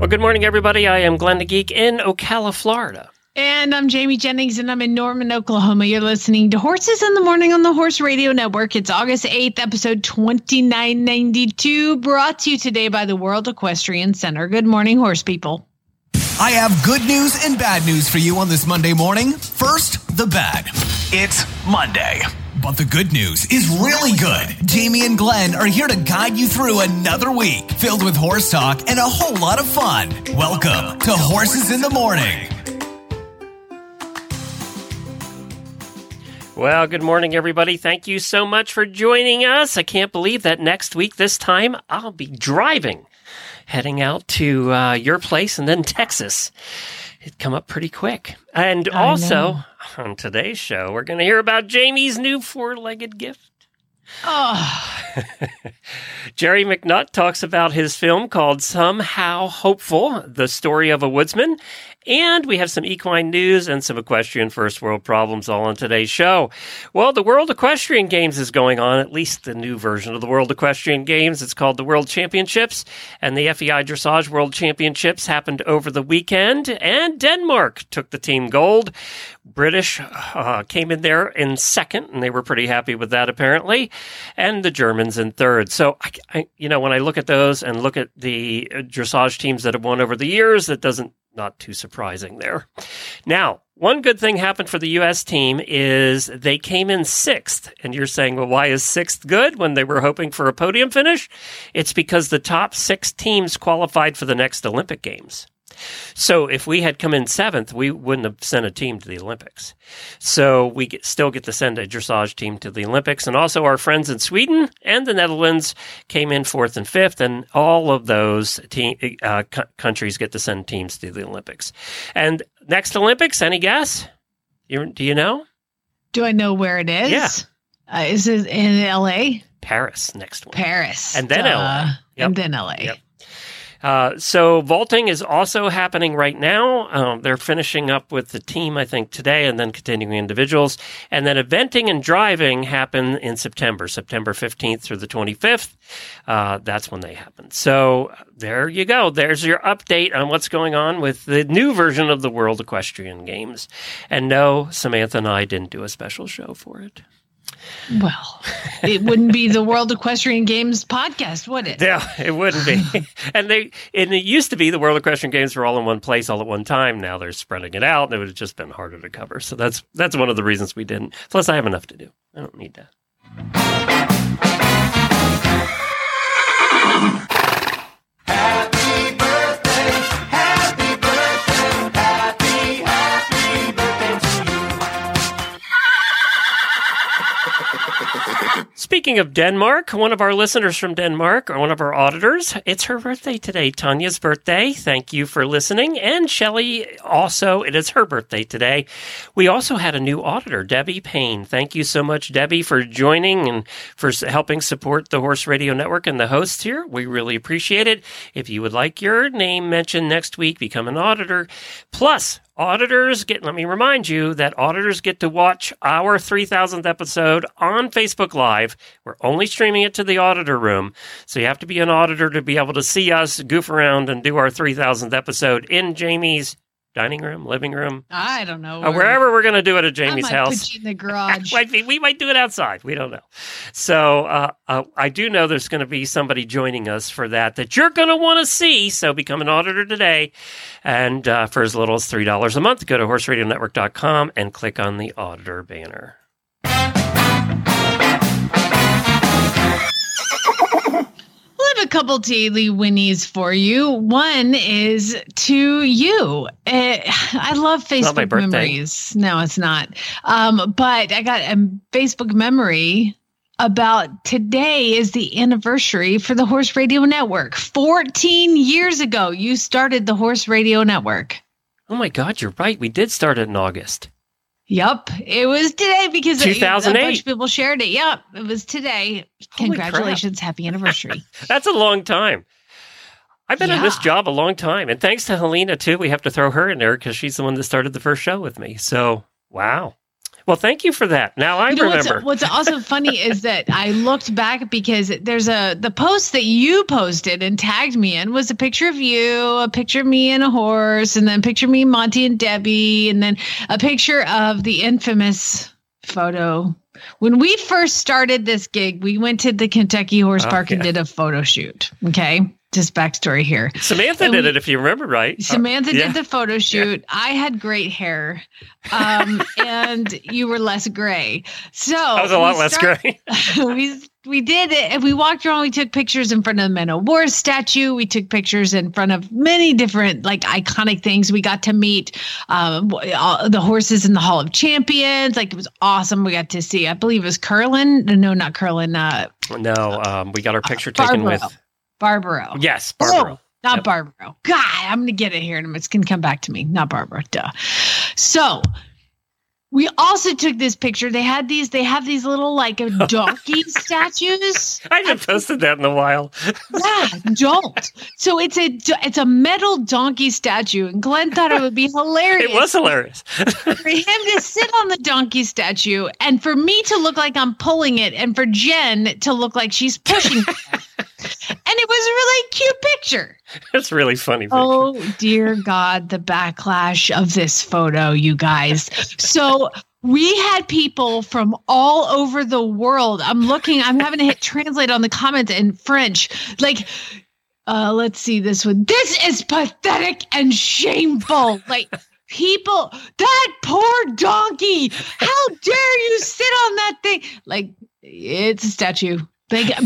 Well, good morning, everybody. I am Glenn the Geek in Ocala, Florida. And I'm Jamie Jennings, and I'm in Norman, Oklahoma. You're listening to Horses in the Morning on the Horse Radio Network. It's August 8th, episode 2992, brought to you today by the World Equestrian Center. Good morning, horse people. I have good news and bad news for you on this Monday morning. First, the bad. It's Monday. But the good news is really good. Jamie and Glenn are here to guide you through another week filled with horse talk and a whole lot of fun. Welcome to Horses in the Morning. Well, good morning, everybody. Thank you so much for joining us. I can't believe that next week, this time, I'll be driving, heading out to your place and then Texas. It'd come up pretty quick. And also, on today's show, we're going to hear about Jamie's new four-legged gift. Oh. Jerry McNutt talks about his film called Somehow Hopeful, The Story of a Woodsman. And we have some equine news and some equestrian first world problems all on today's show. Well, the World Equestrian Games is going on, at least the new version of the World Equestrian Games. It's called the World Championships, and the FEI Dressage World Championships happened over the weekend, and Denmark took the team gold. British came in there in second, and they were pretty happy with that, apparently, and the Germans in third. So, I when I look at those and look at the dressage teams that have won over the years, that doesn't not too surprising there. Now, one good thing happened for the U.S. team is they came in sixth. And you're saying, well, why is sixth good when they were hoping for a podium finish? It's because the top six teams qualified for the next Olympic Games. So if we had come in seventh, we wouldn't have sent a team to the Olympics. So we still get to send a dressage team to the Olympics. And also our friends in Sweden and the Netherlands came in fourth and fifth. And all of those countries get to send teams to the Olympics. And next Olympics, any guess? Do you know? Do I know where it is? Yeah. Is it in L.A.? Paris, next one. Paris. And then L.A. Yep. And then L.A. Yep. So vaulting is also happening right now. They're finishing up with the team, I think, today, and then continuing individuals. And then eventing and driving happen in September 15th through the 25th. That's when they happen. So there you go. There's your update on what's going on with the new version of the World Equestrian Games. And no, Samantha and I didn't do a special show for it. Well, it wouldn't be the World Equestrian Games podcast, would it? Yeah, it wouldn't be. And it used to be the World Equestrian Games were all in one place, all at one time. Now they're spreading it out, and it would have just been harder to cover. So that's one of the reasons we didn't. Plus, I have enough to do. I don't need that. Speaking of Denmark, one of our listeners from Denmark, or one of our auditors, it's her birthday today, Tanya's birthday. Thank you for listening. And Shelley, also, it is her birthday today. We also had a new auditor, Debbie Payne. Thank you so much, Debbie, for joining and for helping support the Horse Radio Network and the hosts here. We really appreciate it. If you would like your name mentioned next week, become an auditor. Plus, let me remind you that auditors get to watch our 3,000th episode on Facebook Live. We're only streaming it to the auditor room. So you have to be an auditor to be able to see us goof around and do our 3,000th episode in Jamie's dining room, living room. I don't know. Wherever we're going to do it at Jamie's house. Put you in the garage. We might do it outside. We don't know. So I do know there's going to be somebody joining us for that you're going to want to see. So become an auditor today. And for as little as $3 a month, go to horseradionetwork.com and click on the auditor banner. A couple daily winnies for you. One is to you. I love Facebook memories. No, it's not. But I got a Facebook memory about today is the anniversary for the Horse Radio Network. 14 years ago, you started the Horse Radio Network. Oh my God, you're right. We did start it in August. Yep. It was today because 2008. A bunch of people shared it. Yep. It was today. Congratulations. Happy anniversary. That's a long time. I've been at this job a long time. And thanks to Helena, too. We have to throw her in there because she's the one that started the first show with me. So, wow. Well, thank you for that. Now I remember. What's also funny is that I looked back because there's the post that you posted and tagged me in was a picture of you, a picture of me and a horse, and then a picture of me, Monty and Debbie, and then a picture of the infamous photo. When we first started this gig, we went to the Kentucky Horse Park and did a photo shoot. Okay. Just backstory here. Samantha did it, if you remember right. Samantha did the photo shoot. Yeah. I had great hair, and you were less gray. So I was a lot less gray. We did it, and we walked around. We took pictures in front of the Man O' War statue. We took pictures in front of many different, like, iconic things. We got to meet all the horses in the Hall of Champions. Like, it was awesome. We got to see, I believe it was Curlin. No, not Curlin. We got our picture taken with Barbaro. Yes, Barbaro. Oh, not Barbaro. God, I'm going to get it here and it's going to come back to me. Not Barbaro. Duh. So we also took this picture. They have these little, like, donkey statues. I haven't posted that in a while. Yeah, don't. So it's a metal donkey statue. And Glenn thought it would be hilarious. It was hilarious. For him to sit on the donkey statue and for me to look like I'm pulling it and for Jen to look like she's pushing it. And it was a really cute picture. It's a really funny picture. Oh, dear God, the backlash of this photo, you guys. So we had people from all over the world. I'm having to hit translate on the comments in French. Like, let's see this one. This is pathetic and shameful. Like, people, that poor donkey. How dare you sit on that thing? Like, it's a statue.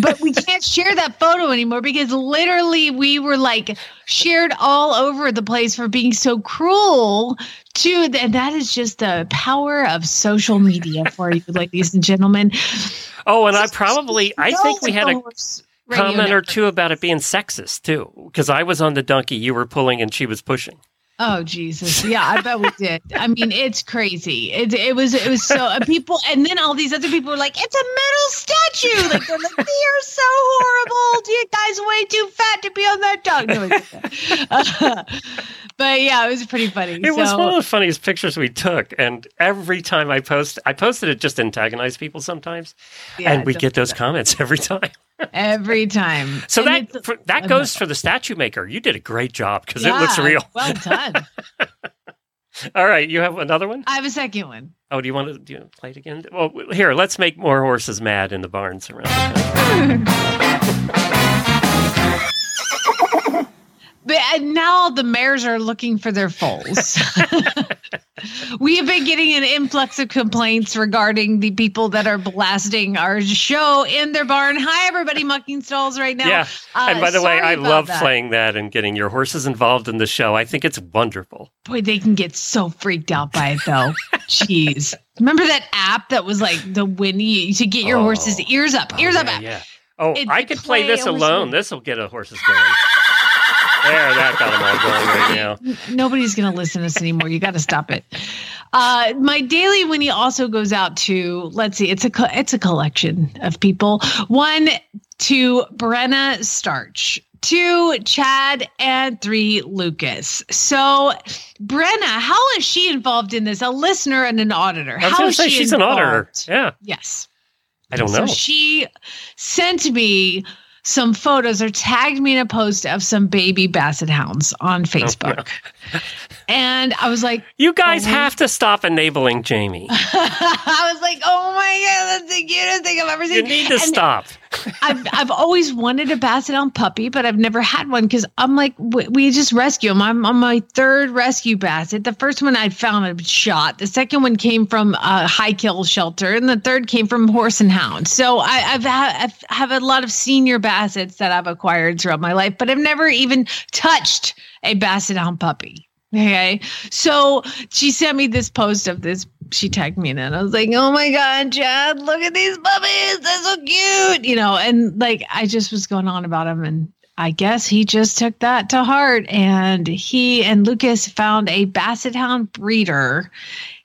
But we can't share that photo anymore because literally we were, like, shared all over the place for being so cruel to, and that is just the power of social media for you, ladies and gentlemen. Oh, and I think we had a comment or two about it being sexist too, because I was on the donkey you were pulling and she was pushing. Oh, Jesus. Yeah, I bet we did. I mean, it's crazy. It was so people. And then all these other people were like, it's a metal statue. Like, they're like, they are so horrible. You guys are way too fat to be on that dog. No, but yeah, it was pretty funny. It was one of the funniest pictures we took. And every time I posted it just to antagonize people sometimes. Yeah, and we get those comments every time. Every time. So and that goes for the statue maker. You did a great job because it looks real. Well done. All right. You have another one? I have a second one. Oh, do you want to play it again? Well, here, let's make more horses mad in the barns around the country. But now the mares are looking for their foals. We have been getting an influx of complaints regarding the people that are blasting our show in their barn. Hi, everybody, mucking stalls right now. Yeah, and by the way, I love playing that and getting your horses involved in the show. I think it's wonderful. Boy, they can get so freaked out by it, though. Jeez. Remember that app that was like the Winnie to get your horses' ears up? Ears up app. Yeah. Oh, I could play this alone. This will get a horse's going. There, that got them all going right now. Nobody's going to listen to us anymore. You got to stop it. My daily Winnie also goes out to, let's see, it's a collection of people. One, to Brenna Starch. 2, Chad, and 3, Lucas. So, Brenna, how is she involved in this? A listener and an auditor. How is she She's involved? An auditor. Yeah. Yes. I don't know. So she sent me some photos or tagged me in a post of some baby Basset Hounds on Facebook. Oh, no. And I was like, you guys have to stop enabling Jamie. I was like, oh my God, that's the cutest thing I've ever seen. You need to stop. I've always wanted a Basset Hound puppy, but I've never had one because I'm like, we just rescue them. I'm on my third rescue Basset. The first one I found and shot. The second one came from a high kill shelter, and the third came from Horse and Hound. So I have a lot of senior Bassets that I've acquired throughout my life, but I've never even touched a Basset Hound puppy. Okay, so she sent me this post of this. She tagged me in and I was like, oh my God, Chad, look at these puppies. They're so cute. You know, and like, I just was going on about them and I guess he just took that to heart, and he and Lucas found a Basset Hound breeder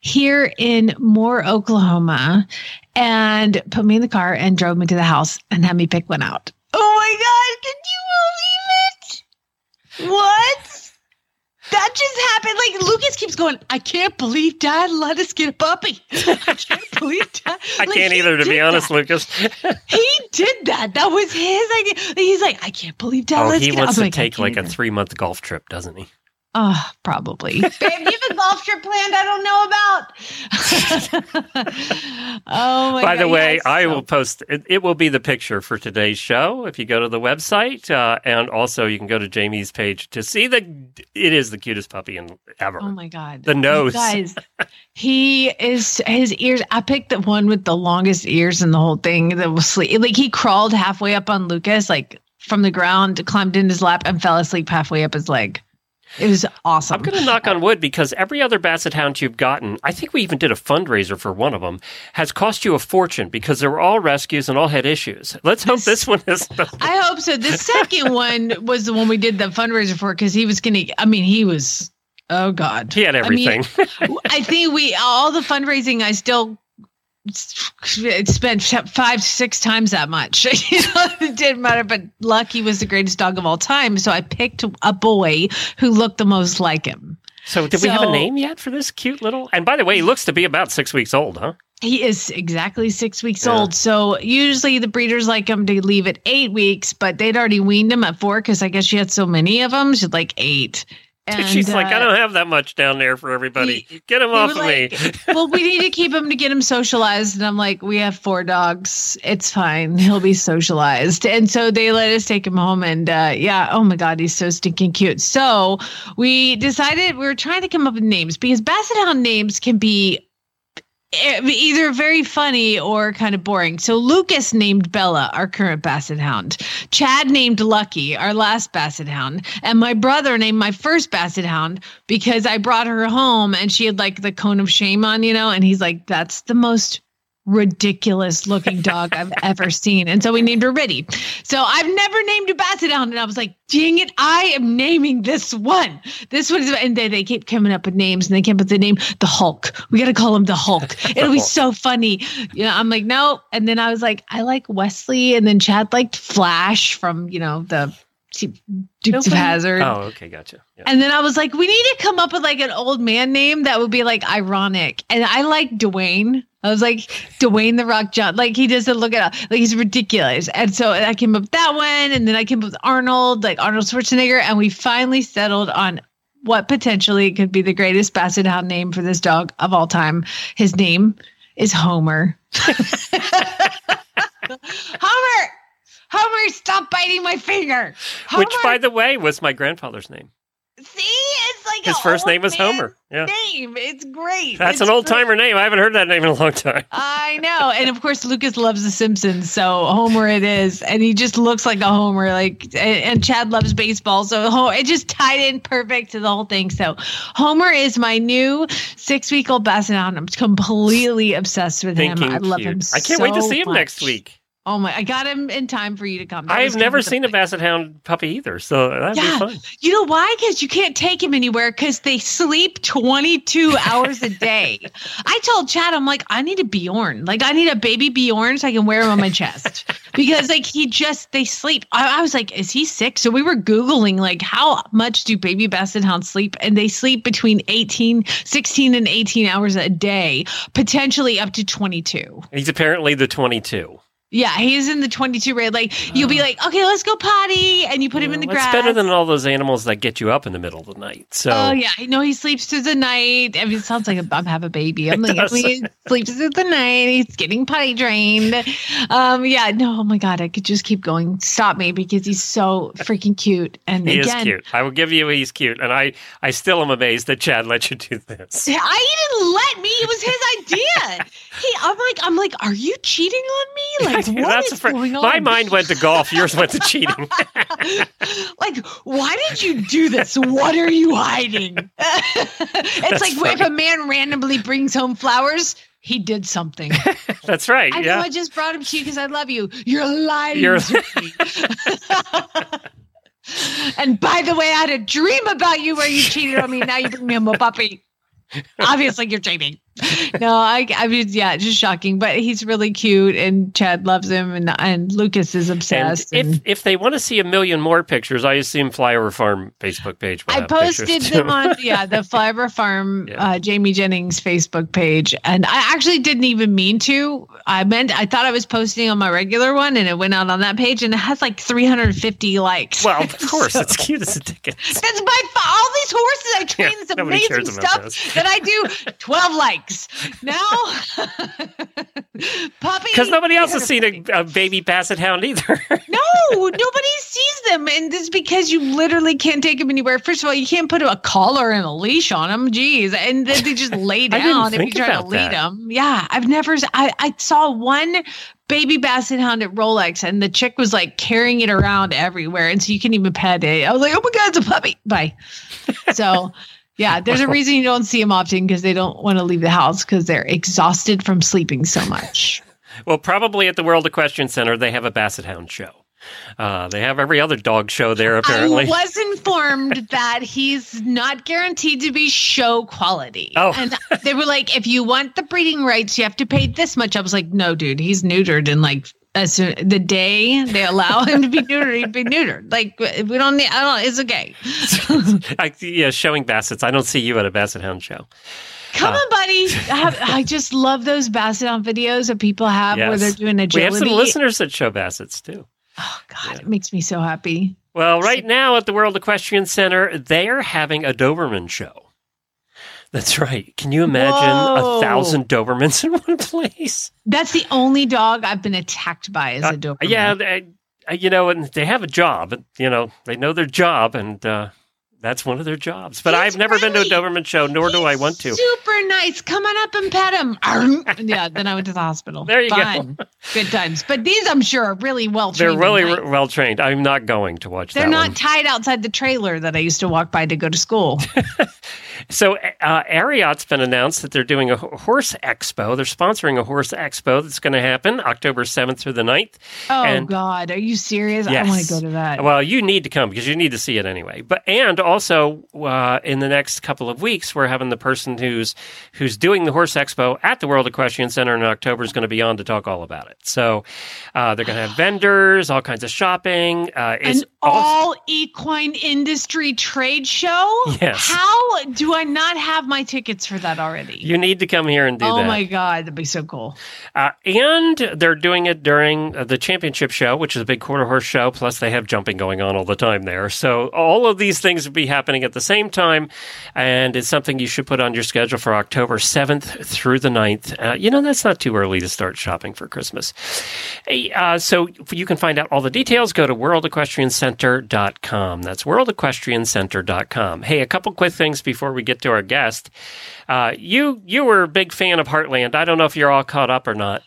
here in Moore, Oklahoma, and put me in the car and drove me to the house and had me pick one out. Oh my God, can you believe it? What? That just happened. Like, Lucas keeps going, I can't believe Dad let us get a puppy. I can't believe Dad. I like, can't either, to be honest, that. Lucas. He did that. That was his idea. He's like, I can't believe Dad let us get a puppy. He wants to take like a 3-month golf trip, doesn't he? Oh, probably. Babe, do you have a golf trip planned I don't know about? Oh, my God. By the way, I will post it. It will be the picture for today's show if you go to the website. And also, you can go to Jamie's page to see it is the cutest puppy ever. Oh, my God. The nose. Guys, his ears. I picked the one with the longest ears in the whole thing. That was like he crawled halfway up on Lucas, like from the ground, climbed in his lap, and fell asleep halfway up his leg. It was awesome. I'm going to knock on wood because every other Basset Hound you've gotten, I think we even did a fundraiser for one of them, has cost you a fortune because they were all rescues and all had issues. Let's hope this one is. I hope so. The second one was the one we did the fundraiser for because he was going to, I mean, he was, oh God. He had everything. I mean, I think all the fundraising, I still spent 5 to 6 times that much. You know, it didn't matter, but Lucky was the greatest dog of all time. So I picked a boy who looked the most like him. So did we have a name yet for this cute little? And by the way, he looks to be about 6 weeks old, huh? He is exactly 6 weeks old. So usually the breeders like him to leave at 8 weeks, but they'd already weaned him at 4 because I guess she had so many of them. She'd like 8. And she's like, I don't have that much down there for everybody. Get him off of me. Well, we need to keep him to get him socialized. And I'm like, we have 4 dogs. It's fine. He'll be socialized. And so they let us take him home. And oh my God, he's so stinking cute. So we decided we were trying to come up with names because Basset Hound names can be either very funny or kind of boring. So Lucas named Bella, our current Basset Hound. Chad named Lucky, our last Basset Hound. And my brother named my first Basset Hound because I brought her home and she had like the cone of shame on, you know, and he's like, that's the most ridiculous looking dog I've ever seen. And so we named her Riddy. So I've never named a Basset Hound. And I was like, dang it, I am naming this one. This one is, and they keep coming up with names and they came up with the name, the Hulk. We got to call him the Hulk. It'll be so funny. You know, I'm like, no. And then I was like, I like Wesley. And then Chad liked Flash from, you know, the Dukes of Hazzard. Oh, okay, gotcha. Yep. And then I was like, we need to come up with like an old man name that would be like ironic. And I like Dwayne. I was like, Dwayne the Rock Johnson. Like, he doesn't look at all. Like, he's ridiculous. And so I came up with that one. And then I came up with Arnold, like Arnold Schwarzenegger. And we finally settled on what potentially could be the greatest Basset Hound name for this dog of all time. His name is Homer. Homer, stop biting my finger. Homer. Which, by the way, was my grandfather's name. See, it's like his first name was Homer. Yeah. Name. It's great. That's an old timer name. I haven't heard that name in a long time. I know. And of course, Lucas loves The Simpsons. So Homer it is. And he just looks like a Homer. Like, and Chad loves baseball. So it just tied in perfect to the whole thing. So Homer is my new 6-week-old Basset Hound. I'm completely obsessed with him. I love him so much. I can't wait to see him next week. Oh my, I got him in time for you to come. I've never seen a Basset Hound puppy either, so that'd be fun. You know why? Because you can't take him anywhere because they sleep 22 hours a day. I told Chad, I'm like, I need a Bjorn. Like, I need a baby Bjorn so I can wear him on my chest. Because like they sleep. I was like, is he sick? So we were Googling like how much do baby Basset Hounds sleep? And they sleep between 16 and 18 hours a day, potentially up to 22. He's apparently the 22. Yeah, he's in the 22 raid. Like, you'll be like, okay, let's go potty. And you put him in the grass. It's better than all those animals that get you up in the middle of the night. So. Oh, yeah. I know he sleeps through the night. I mean, it sounds like I'm having a baby. I'm like, he sleeps through the night. He's getting potty drained. Oh my God. I could just keep going. Stop me because he's so freaking cute. And he is cute. I will give you he's cute. And I still am amazed that Chad let you do this. He didn't let me. It was his idea. I'm like, are you cheating on me? Like, my mind went to golf. Yours went to cheating. Like, why did you do this? What are you hiding? It's That's like funny. If a man randomly brings home flowers, he did something. That's right. I know I just brought him to you because I love you. You're lying to me. And by the way, I had a dream about you where you cheated on me. Now you bring me home a puppy. Obviously, you're cheating. No, I mean, yeah, just shocking. But he's really cute, and Chad loves him, and Lucas is obsessed. And if they want to see a million more pictures, I assume Flyover Farm Facebook page. I posted them on the Flyover Farm Jamie Jennings Facebook page, and I actually didn't even mean to. I thought I was posting on my regular one, and it went out on that page, and it has like 350 likes. Well, of course, it's cute as a ticket. That's my all these horses I train this amazing stuff that I do 12 likes. Now, puppy, because nobody else has seen a baby Basset Hound either. No, nobody sees them, and this is because you literally can't take them anywhere. First of all, you can't put a collar and a leash on them. Geez, and then they just lay down if you try to lead them. Yeah, I've never. I saw one baby Basset Hound at Rolex, and the chick was like carrying it around everywhere, and so you couldn't even pet it. I was like, oh my god, it's a puppy. Bye. So. Yeah, there's a reason you don't see them often because they don't want to leave the house because they're exhausted from sleeping so much. Well, probably at the World Equestrian Center, they have a Basset Hound show. They have every other dog show there, apparently. I was informed that he's not guaranteed to be show quality. Oh. And they were like, if you want the breeding rights, you have to pay this much. I was like, no, dude, he's neutered in like... As soon the day they allow him to be neutered, he'd be neutered. Like we don't need. It's okay. Showing Bassets. I don't see you at a Basset Hound show. Come on, buddy. I just love those Basset Hound videos that people have where they're doing agility. We have some listeners that show Bassets too. Oh God, it makes me so happy. Well, right now at the World Equestrian Center, they are having a Doberman show. That's right. Can you imagine 1,000 Dobermans in one place? That's the only dog I've been attacked by is a Doberman. Yeah, and they have a job. You know, they know their job, and that's one of their jobs. But I've never been to a Doberman show, nor do I want to. Super nice. Come on up and pet him. Then I went to the hospital. There you go. Good times. But these, I'm sure, are really well-trained. They're really well-trained. I'm not going to watch that one. They're not tied outside the trailer that I used to walk by to go to school. So Ariat's been announced that they're doing a horse expo. They're sponsoring a horse expo that's going to happen October 7th through the 9th. Oh, God. Are you serious? Yes. I want to go to that. Well, you need to come because you need to see it anyway. And also in the next couple of weeks, we're having the person who's doing the horse expo at the World Equestrian Center in October is going to be on to talk all about it. So they're going to have vendors, all kinds of shopping. An all-equine industry trade show? Yes. How do I not have my tickets for that already? You need to come here and do that. Oh, my God. That'd be so cool. And they're doing it during the championship show, which is a big quarter horse show. Plus, they have jumping going on all the time there. So all of these things will be happening at the same time. And it's something you should put on your schedule for October 7th through the 9th. That's not too early to start shopping for Christmas. So you can find out all the details. Go to worldequestriancenter.com. That's worldequestriancenter.com. Hey, a couple quick things before we get to our guest. You were a big fan of Heartland. I don't know if you're all caught up or not.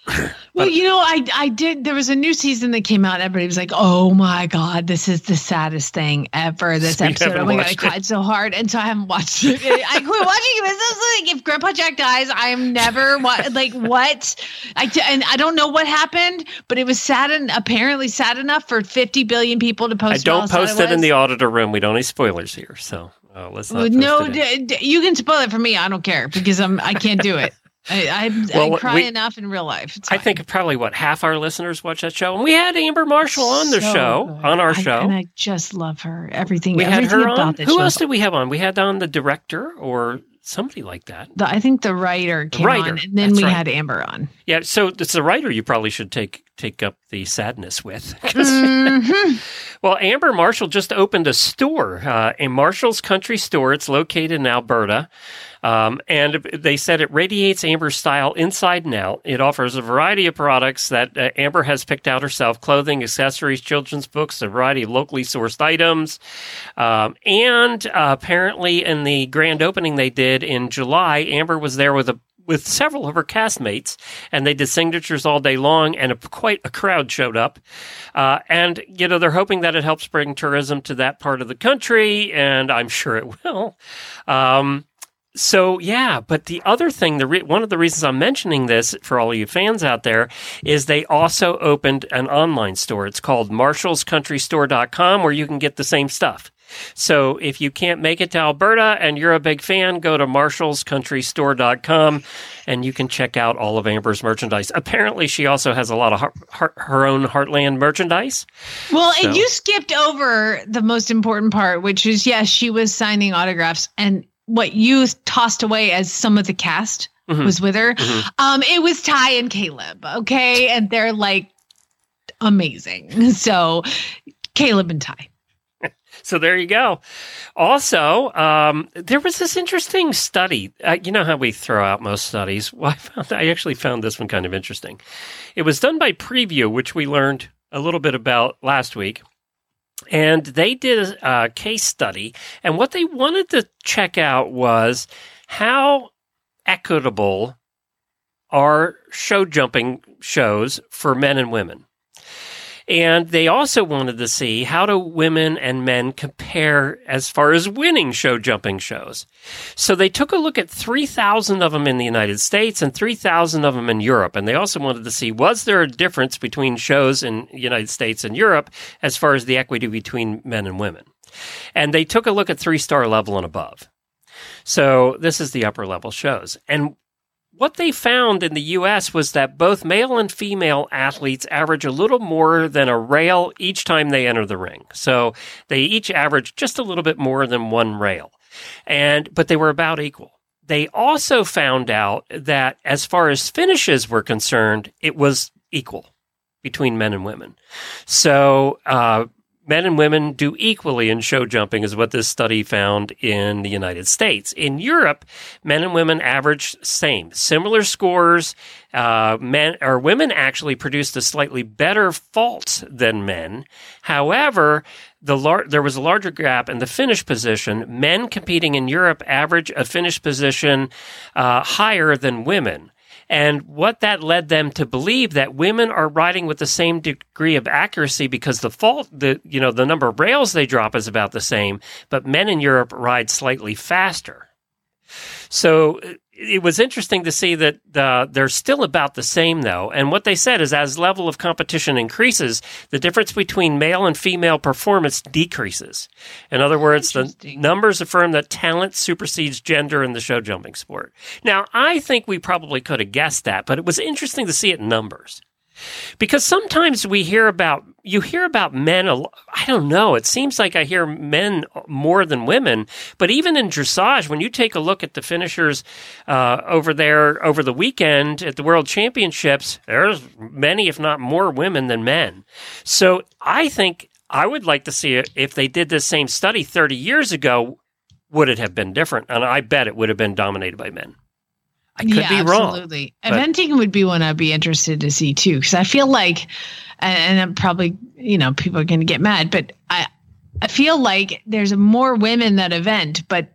Well, I did. There was a new season that came out. And everybody was like, oh, my God, this is the saddest thing ever. This episode. Oh, my God, I cried so hard. And so I haven't watched it. I quit watching it. It's like, if Grandpa Jack dies, I am never like, what? And I don't know what happened, but it was sad and apparently sad enough for 50 billion people to post. I don't post it in the auditor room. We don't need spoilers here. So. Oh, let's not. No, you can spoil it for me. I don't care because I can't do it. I cry enough in real life. I think probably half our listeners watch that show, and we had Amber Marshall on the show, on our show. And I just love her. Everything had her about on. Who else did we have on? We had on the director or somebody like that. I think the writer came on, and then we had Amber on. Yeah, so it's the writer you probably should take up the sadness with. Mm-hmm. Well, Amber Marshall just opened a store, a Marshall's Country Store. It's located in Alberta. And they said it radiates Amber's style inside and out. It offers a variety of products that Amber has picked out herself, clothing, accessories, children's books, a variety of locally sourced items. And apparently in the grand opening they did in July, Amber was there with several of her castmates, and they did signatures all day long, and quite a crowd showed up. And they're hoping that it helps bring tourism to that part of the country, and I'm sure it will. But the other thing, one of the reasons I'm mentioning this for all you fans out there is they also opened an online store. It's called marshallscountrystore.com, where you can get the same stuff. So if you can't make it to Alberta and you're a big fan, go to marshallscountrystore.com and you can check out all of Amber's merchandise. Apparently, she also has a lot of her own Heartland merchandise. Well, so. And you skipped over the most important part, which is, yes, she was signing autographs. And what you tossed away as some of the cast was with her. It was Ty and Caleb, okay? And they're, like, amazing. So Caleb and Ty. So there you go. Also, there was this interesting study. You know how we throw out most studies. Well, I actually found this one kind of interesting. It was done by Preview, which we learned a little bit about last week. And they did a case study. And what they wanted to check out was how equitable are show jumping shows for men and women. And they also wanted to see how do women and men compare as far as winning show jumping shows. So they took a look at 3,000 of them in the United States and 3,000 of them in Europe. And they also wanted to see, was there a difference between shows in the United States and Europe as far as the equity between men and women? And they took a look at 3-star level and above. So this is the upper level shows. And what they found in the U.S. was that both male and female athletes average a little more than a rail each time they enter the ring. So they each average just a little bit more than one rail, but they were about equal. They also found out that as far as finishes were concerned, it was equal between men and women. So men and women do equally in show jumping is what this study found in the United States. In Europe, men and women averaged same, similar scores. Women actually produced a slightly better fault than men. However, there was a larger gap in the finish position. Men competing in Europe average a finish position higher than women. And what that led them to believe that women are riding with the same degree of accuracy because the number of rails they drop is about the same, but men in Europe ride slightly faster. So it was interesting to see that they're still about the same, though. And what they said is as level of competition increases, the difference between male and female performance decreases. In other words, the numbers affirm that talent supersedes gender in the show jumping sport. Now, I think we probably could have guessed that, but it was interesting to see it in numbers. Because sometimes you hear about men, I don't know, it seems like I hear men more than women, but even in dressage, when you take a look at the finishers over there over the weekend at the World Championships, there's many, if not more, women than men. So I think I would like to see if they did this same study 30 years ago, would it have been different? And I bet it would have been dominated by men. I could be wrong. Absolutely. Eventing would be one I'd be interested to see too, because I feel like, and I'm probably, people are going to get mad, but I feel like there's more women that event, but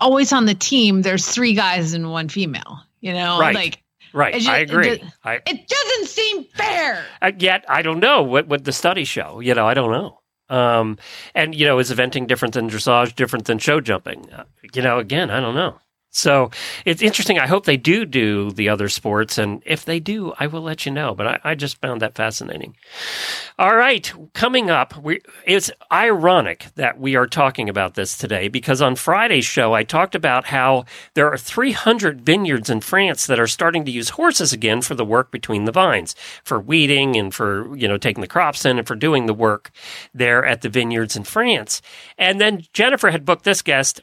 always on the team, there's 3 guys and 1 female, Right. Right. I agree. It doesn't seem fair. Yet, I don't know what would the study show. I don't know. Is eventing different than dressage, different than show jumping? Again, I don't know. So it's interesting. I hope they do the other sports. And if they do, I will let you know. But I just found that fascinating. All right. Coming up, it's ironic that we are talking about this today because on Friday's show, I talked about how there are 300 vineyards in France that are starting to use horses again for the work between the vines, for weeding and for, taking the crops in and for doing the work there at the vineyards in France. And then Jennifer had booked this guest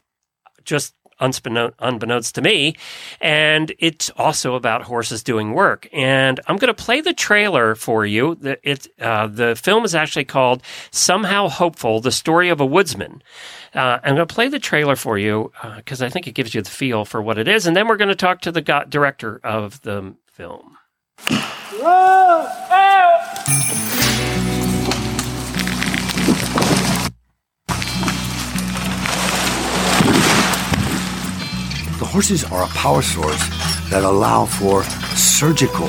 just unbeknownst to me, and it's also about horses doing work. And I'm going to play the trailer for you. The film is actually called Somehow Hopeful, The Story of a Woodsman. I'm going to play the trailer for you because I think it gives you the feel for what it is, and then we're going to talk to the director of the film. Whoa! Oh! The horses are a power source that allow for surgical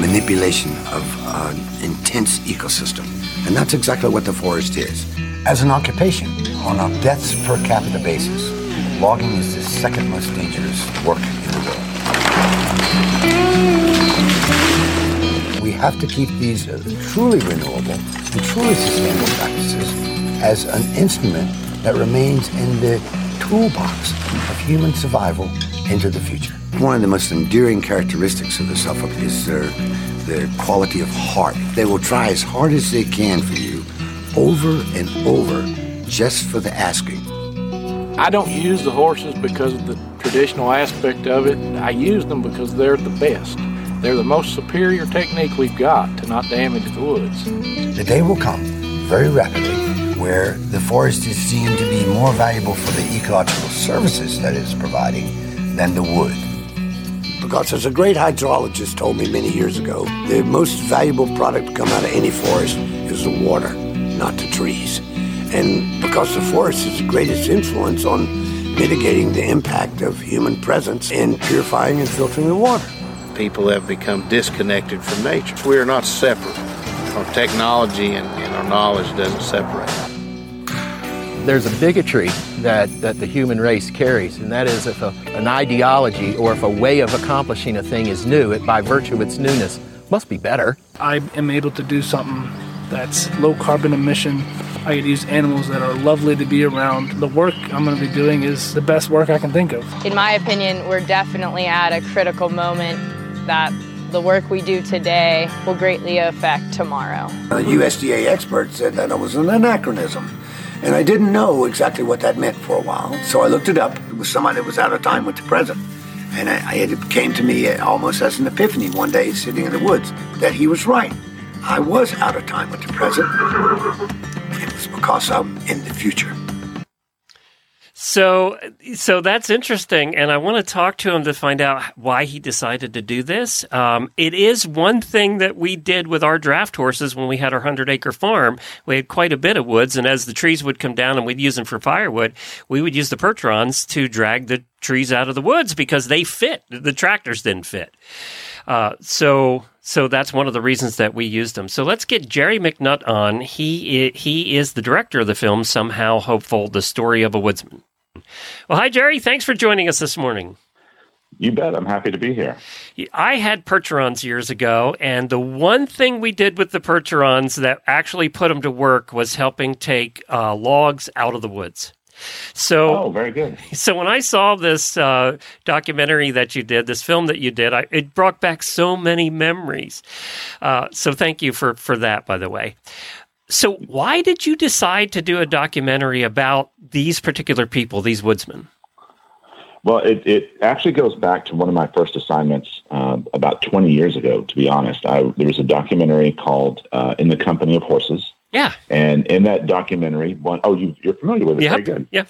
manipulation of an intense ecosystem. And that's exactly what the forest is. As an occupation, on a deaths per capita basis, logging is the second most dangerous work in the world. We have to keep these truly renewable and truly sustainable practices as an instrument that remains in the toolbox of human survival into the future. One of the most enduring characteristics of the Suffolk is their quality of heart. They will try as hard as they can for you, over and over, just for the asking. I don't use the horses because of the traditional aspect of it. I use them because they're the best. They're the most superior technique we've got to not damage the woods. The day will come very rapidly where the forest is seen to be more valuable for the ecological services that it's providing than the wood. Because as a great hydrologist told me many years ago, the most valuable product to come out of any forest is the water, not the trees. And because the forest is the greatest influence on mitigating the impact of human presence in purifying and filtering the water. People have become disconnected from nature. We are not separate. Our technology and our knowledge doesn't separate. There's a bigotry that the human race carries, and that is if an ideology or if a way of accomplishing a thing is new, it by virtue of its newness must be better. I am able to do something that's low carbon emission. I could use animals that are lovely to be around. The work I'm going to be doing is the best work I can think of. In my opinion, we're definitely at a critical moment that the work we do today will greatly affect tomorrow. A USDA expert said that it was an anachronism, and I didn't know exactly what that meant for a while, so I looked it up. It was somebody that was out of time with the present, and it came to me almost as an epiphany one day sitting in the woods that he was right. I was out of time with the present. It was because I'm in the future. So that's interesting, and I want to talk to him to find out why he decided to do this. It is one thing that we did with our draft horses when we had our 100-acre farm. We had quite a bit of woods, and as the trees would come down and we'd use them for firewood, we would use the Percherons to drag the trees out of the woods because they fit. The tractors didn't fit. So that's one of the reasons that we used them. So let's get Jerry McNutt on. He is the director of the film, Somehow Hopeful, The Story of a Woodsman. Well, hi, Jerry. Thanks for joining us this morning. You bet. I'm happy to be here. I had Percherons years ago, and the one thing we did with the Percherons that actually put them to work was helping take logs out of the woods. So, very good. So when I saw this documentary that you did, this film that you did, it brought back so many memories. So thank you for that, by the way. So why did you decide to do a documentary about these particular people, these woodsmen? Well, it actually goes back to one of my first assignments about 20 years ago, to be honest. There was a documentary called In the Company of Horses. Yeah. And in that documentary, you're familiar with it. Yep. Very good. Yeah.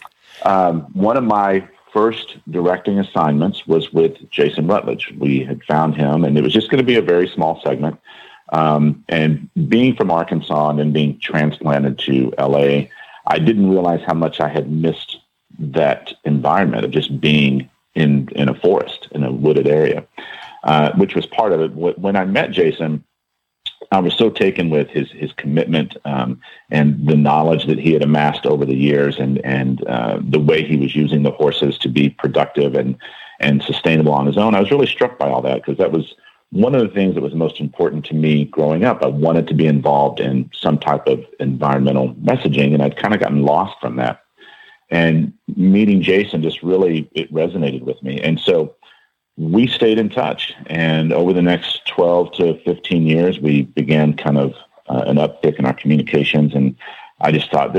One of my first directing assignments was with Jason Rutledge. We had found him, and it was just going to be a very small segment. And being from Arkansas and then being transplanted to LA, I didn't realize how much I had missed that environment of just being in a forest, in a wooded area, which was part of it. When I met Jason, I was so taken with his commitment and the knowledge that he had amassed over the years and the way he was using the horses to be productive and sustainable on his own. I was really struck by all that because that was one of the things that was most important to me growing up. I wanted to be involved in some type of environmental messaging, and I'd kind of gotten lost from that. And meeting Jason just really, it resonated with me. And so we stayed in touch, and over the next 12 to 15 years, we began kind of an uptick in our communications. And I just thought,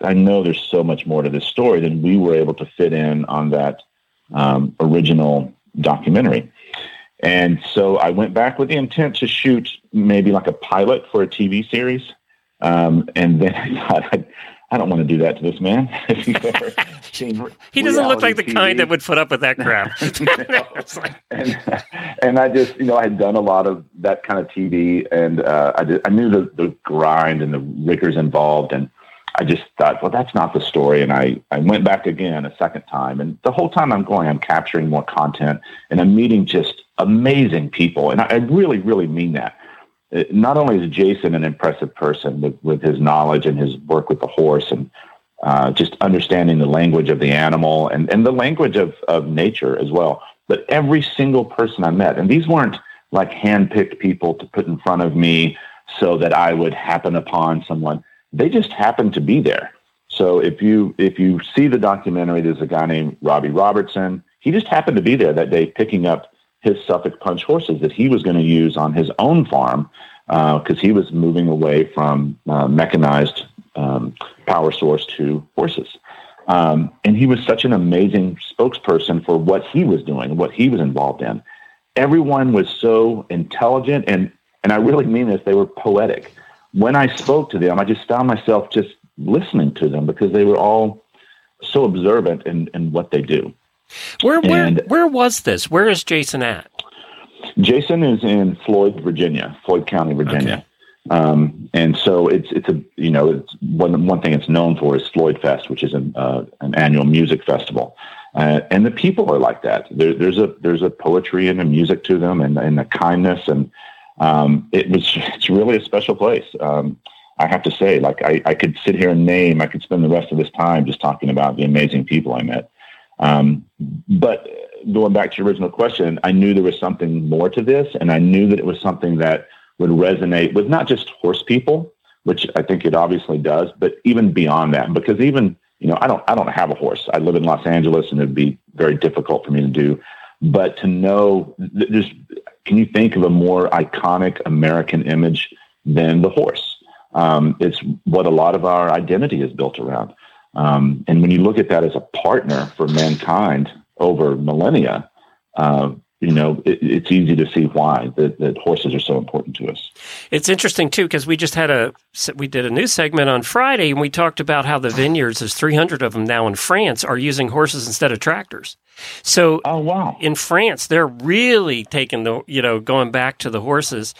I know there's so much more to this story than we were able to fit in on that original documentary. And so I went back with the intent to shoot maybe like a pilot for a TV series. And then I thought, I don't want to do that to this man. If you've ever seen he doesn't look like the TV. Kind that would put up with that crap. and I just, I had done a lot of that kind of TV, and I knew the grind and the rigors involved, and I just thought, well, that's not the story. And I went back again a second time, and the whole time I'm capturing more content, and I'm meeting just amazing people, and I really, really mean that. Not only is Jason an impressive person with his knowledge and his work with the horse and just understanding the language of the animal and the language of nature as well, but every single person I met, and these weren't like handpicked people to put in front of me so that I would happen upon someone. They just happened to be there. So if you see the documentary, there's a guy named Robbie Robertson. He just happened to be there that day picking up his Suffolk Punch horses that he was going to use on his own farm because he was moving away from mechanized power source to horses. And he was such an amazing spokesperson for what he was doing, what he was involved in. Everyone was so intelligent, and I really mean this, they were poetic. When I spoke to them, I just found myself just listening to them because they were all so observant in what they do. Where was this? Where is Jason at? Jason is in Floyd County, Virginia. Okay. And so it's a, you know, it's one thing it's known for is Floyd Fest, which is an annual music festival. And the people are like that. There's a poetry and a music to them and a kindness. And, it's really a special place. I have to say, like, I could sit here and I could spend the rest of this time just talking about the amazing people I met. But going back to your original question, I knew there was something more to this, and I knew that it was something that would resonate with not just horse people, which I think it obviously does, but even beyond that, because even, you know, I don't have a horse. I live in Los Angeles, and it'd be very difficult for me to do, but to know can you think of a more iconic American image than the horse? It's what a lot of our identity is built around. And when you look at that as a partner for mankind over millennia, you know, it's easy to see why that horses are so important to us. It's interesting, too, because we just did a news segment on Friday, and we talked about how the vineyards, there's 300 of them now in France, are using horses instead of tractors. So in France, they're really taking going back to the horses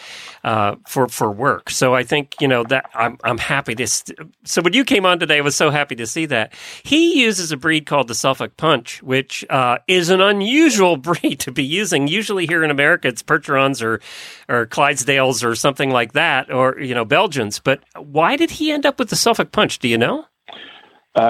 for work. So I think, you know, that I'm happy to so when you came on today, I was so happy to see that. He uses a breed called the Suffolk Punch, which is an unusual breed to be using. Usually here in America, it's Percherons or Clydesdales or something like that, or, you know, Belgians. But why did he end up with the Suffolk Punch? Do you know?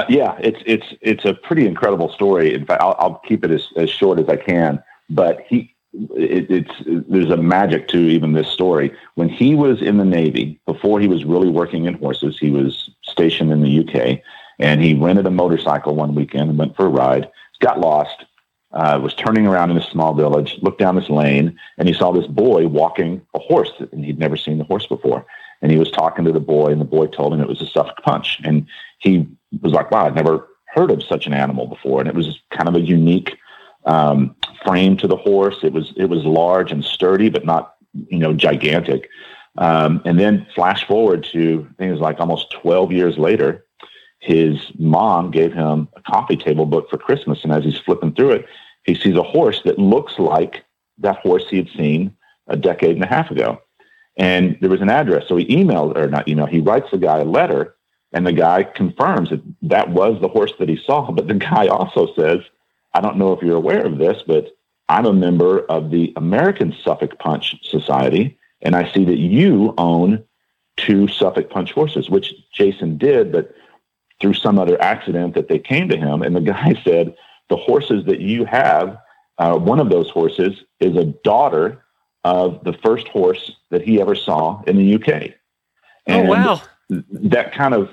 Yeah, it's a pretty incredible story. In fact, I'll keep it as short as I can, but there's a magic to even this story. When he was in the Navy, before he was really working in horses, he was stationed in the UK, and he rented a motorcycle one weekend and went for a ride, got lost, was turning around in a small village, looked down this lane, and he saw this boy walking a horse, and he'd never seen the horse before. And he was talking to the boy, and the boy told him it was a Suffolk Punch. And he was like, wow, I've never heard of such an animal before. And it was kind of a unique frame to the horse. It was large and sturdy, but not, you know, gigantic. And then flash forward to, I think it was like almost 12 years later, his mom gave him a coffee table book for Christmas. And as he's flipping through it, he sees a horse that looks like that horse he had seen a decade and a half ago. And there was an address. So he writes the guy a letter. And the guy confirms that that was the horse that he saw. But the guy also says, I don't know if you're aware of this, but I'm a member of the American Suffolk Punch Society, and I see that you own two Suffolk Punch horses, which Jason did, but through some other accident that they came to him. And the guy said, the horses that you have, one of those horses is a daughter of the first horse that he ever saw in the UK. And that kind of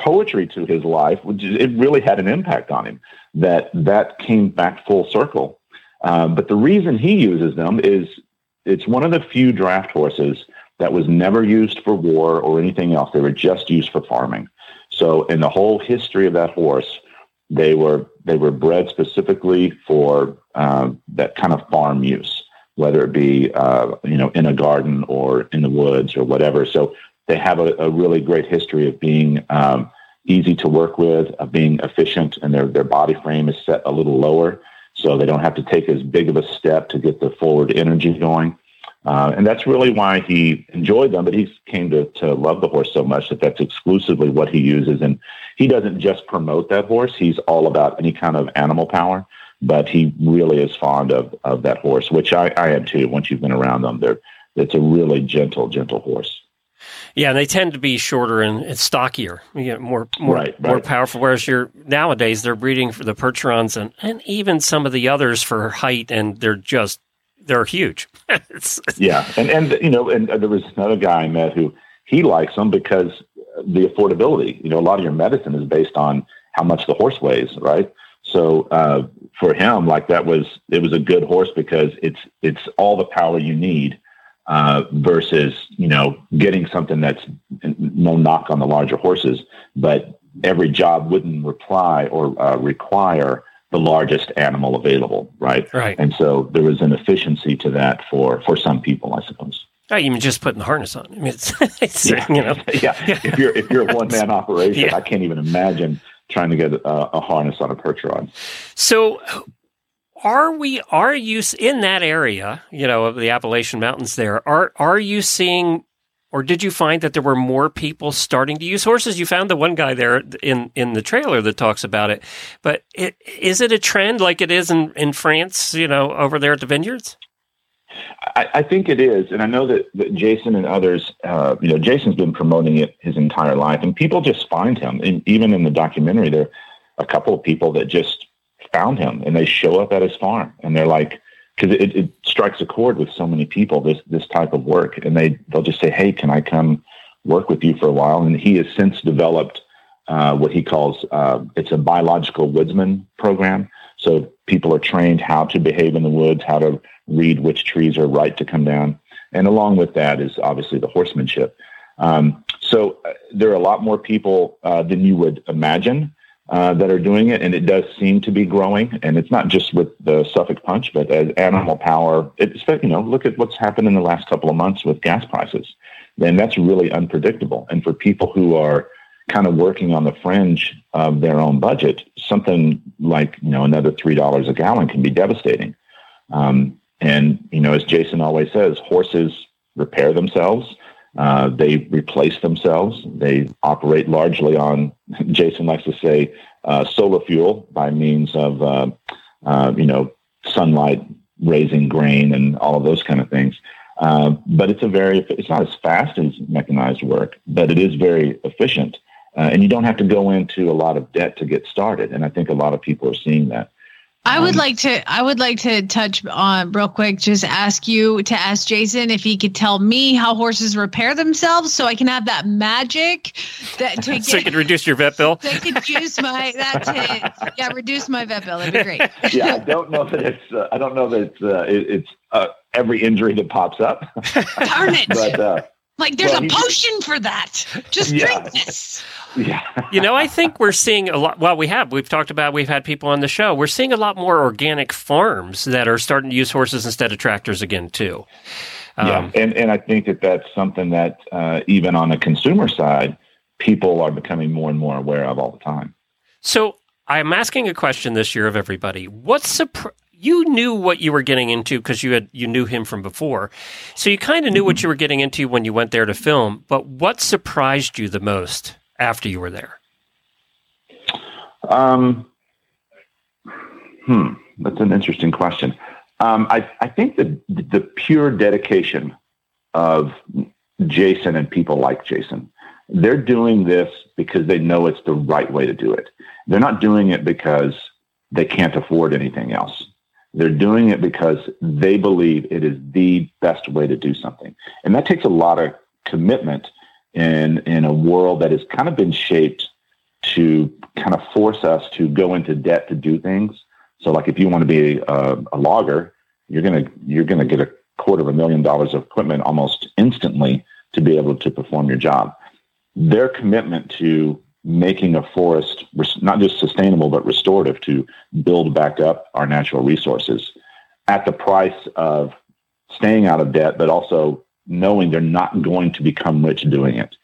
poetry to his life, it really had an impact on him, that came back full circle. But the reason he uses them is it's one of the few draft horses that was never used for war or anything else. They were just used for farming. So in the whole history of that horse, they were bred specifically for that kind of farm use, whether it be in a garden or in the woods or whatever. So they have a really great history of being easy to work with, of being efficient, and their body frame is set a little lower, so they don't have to take as big of a step to get the forward energy going. And that's really why he enjoyed them, but he came to love the horse so much that that's exclusively what he uses. And he doesn't just promote that horse. He's all about any kind of animal power, but he really is fond of that horse, which I am too. Once you've been around them, it's a really gentle, gentle horse. Yeah, and they tend to be shorter and stockier, you know, more powerful. Whereas nowadays they're breeding for the Percherons and even some of the others for height, and they're huge. Yeah, and you know, and there was another guy I met who he likes them because the affordability. You know, a lot of your medicine is based on how much the horse weighs, right? So for him, like it was a good horse because it's all the power you need versus, you know, getting something that's no knock on the larger horses, but every job wouldn't reply or require the largest animal available, right? Right. And so there was an efficiency to that for some people, I suppose. Not even just putting the harness on. I mean, it's yeah. You know, yeah. If you're a one-man operation, yeah. I can't even imagine trying to get a harness on a Percheron. So, are you in that area? You know, of the Appalachian Mountains. There are you seeing, or did you find that there were more people starting to use horses? You found the one guy there in the trailer that talks about it. But is it a trend like it is in France? You know, over there at the vineyards. I think it is. And I know that Jason and others, you know, Jason's been promoting it his entire life, and people just find him. And even in the documentary, there are a couple of people that just found him and they show up at his farm and they're like, because it strikes a chord with so many people, this type of work. And they'll just say, hey, can I come work with you for a while? And he has since developed what he calls, it's a biological woodsman program. So people are trained how to behave in the woods, how to read which trees are right to come down. And along with that is obviously the horsemanship. So there are a lot more people than you would imagine that are doing it. And it does seem to be growing. And it's not just with the Suffolk Punch, but as animal power, it's, you know, look at what's happened in the last couple of months with gas prices. And that's really unpredictable. And for people who are kind of working on the fringe of their own budget, something like, you know, another $3 a gallon can be devastating. And, you know, as Jason always says, horses repair themselves. They replace themselves. They operate largely on, Jason likes to say, solar fuel by means of, you know, sunlight raising grain and all of those kind of things. But it's not as fast as mechanized work, but it is very efficient. And you don't have to go into a lot of debt to get started. And I think a lot of people are seeing that. I would like to touch on real quick, just ask Jason if he could tell me how horses repair themselves so I can have that magic so you can reduce your vet bill. So I could reduce my vet bill. That'd be great. Yeah, I don't know that it's every injury that pops up. Darn it. But, there's a potion for that. Just drink this. Yeah. You know, I think we're seeing a lot. Well, we've had people on the show. We're seeing a lot more organic farms that are starting to use horses instead of tractors again, too. Yeah. And I think that that's something that even on the consumer side, people are becoming more and more aware of all the time. So I'm asking a question this year of everybody. You knew what you were getting into because you knew him from before. So you kind of knew what you were getting into when you went there to film. But what surprised you the most after you were there? That's an interesting question. I think the pure dedication of Jason and people like Jason, they're doing this because they know it's the right way to do it. They're not doing it because they can't afford anything else. They're doing it because they believe it is the best way to do something. And that takes a lot of commitment in a world that has kind of been shaped to kind of force us to go into debt to do things. So like if you want to be a logger, you're going to get $250,000 of equipment almost instantly to be able to perform your job. Their commitment to making a forest not just sustainable, but restorative, to build back up our natural resources at the price of staying out of debt, but also knowing they're not going to become rich doing it,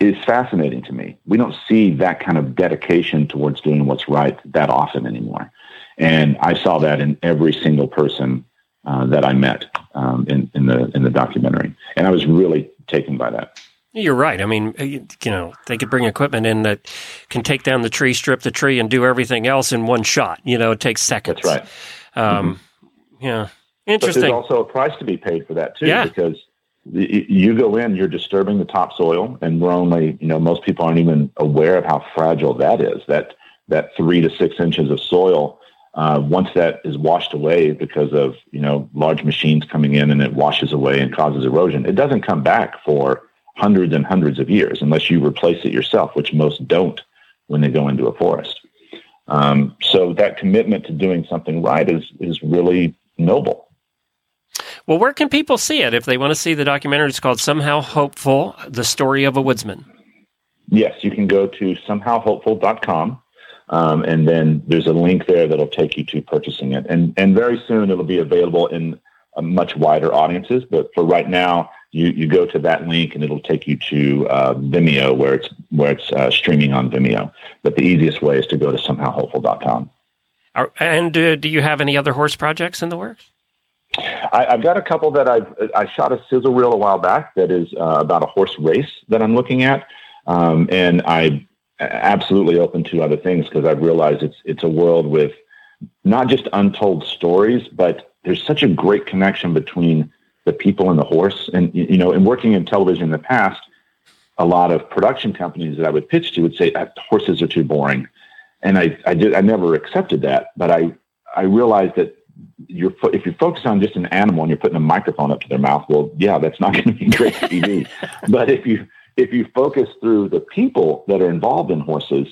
is fascinating to me. We don't see that kind of dedication towards doing what's right that often anymore. And I saw that in every single person that I met in the documentary. And I was really taken by that. You're right. I mean, you know, they could bring equipment in that can take down the tree, strip the tree, and do everything else in one shot. You know, it takes seconds. That's right. Yeah. Interesting. But there's also a price to be paid for that, too, because you go in, you're disturbing the topsoil, and we're only, you know, most people aren't even aware of how fragile that is, that 3 to 6 inches of soil. Once that is washed away because of, you know, large machines coming in and it washes away and causes erosion, it doesn't come back for hundreds and hundreds of years, unless you replace it yourself, which most don't when they go into a forest. So that commitment to doing something right is really noble. Well, where can people see it? If they want to see the documentary, it's called Somehow Hopeful, The Story of a Woodsman. Yes, you can go to somehowhopeful.com. And then there's a link there that'll take you to purchasing it. And very soon it'll be available in much wider audiences. But for right now, you go to that link and it'll take you to Vimeo, where it's streaming on Vimeo. But the easiest way is to go to somehowhopeful.com. And do you have any other horse projects in the works? I've got a couple that I shot a sizzle reel a while back that is about a horse race that I'm looking at. And I'm absolutely open to other things because I've realized it's a world with not just untold stories, but there's such a great connection between the people and the horse. And, you know, in working in television in the past, a lot of production companies that I would pitch to would say, horses are too boring. And I never accepted that, but I realized that if you're focused on just an animal and you're putting a microphone up to their mouth, well, yeah, that's not going to be great TV. But if you focus through the people that are involved in horses,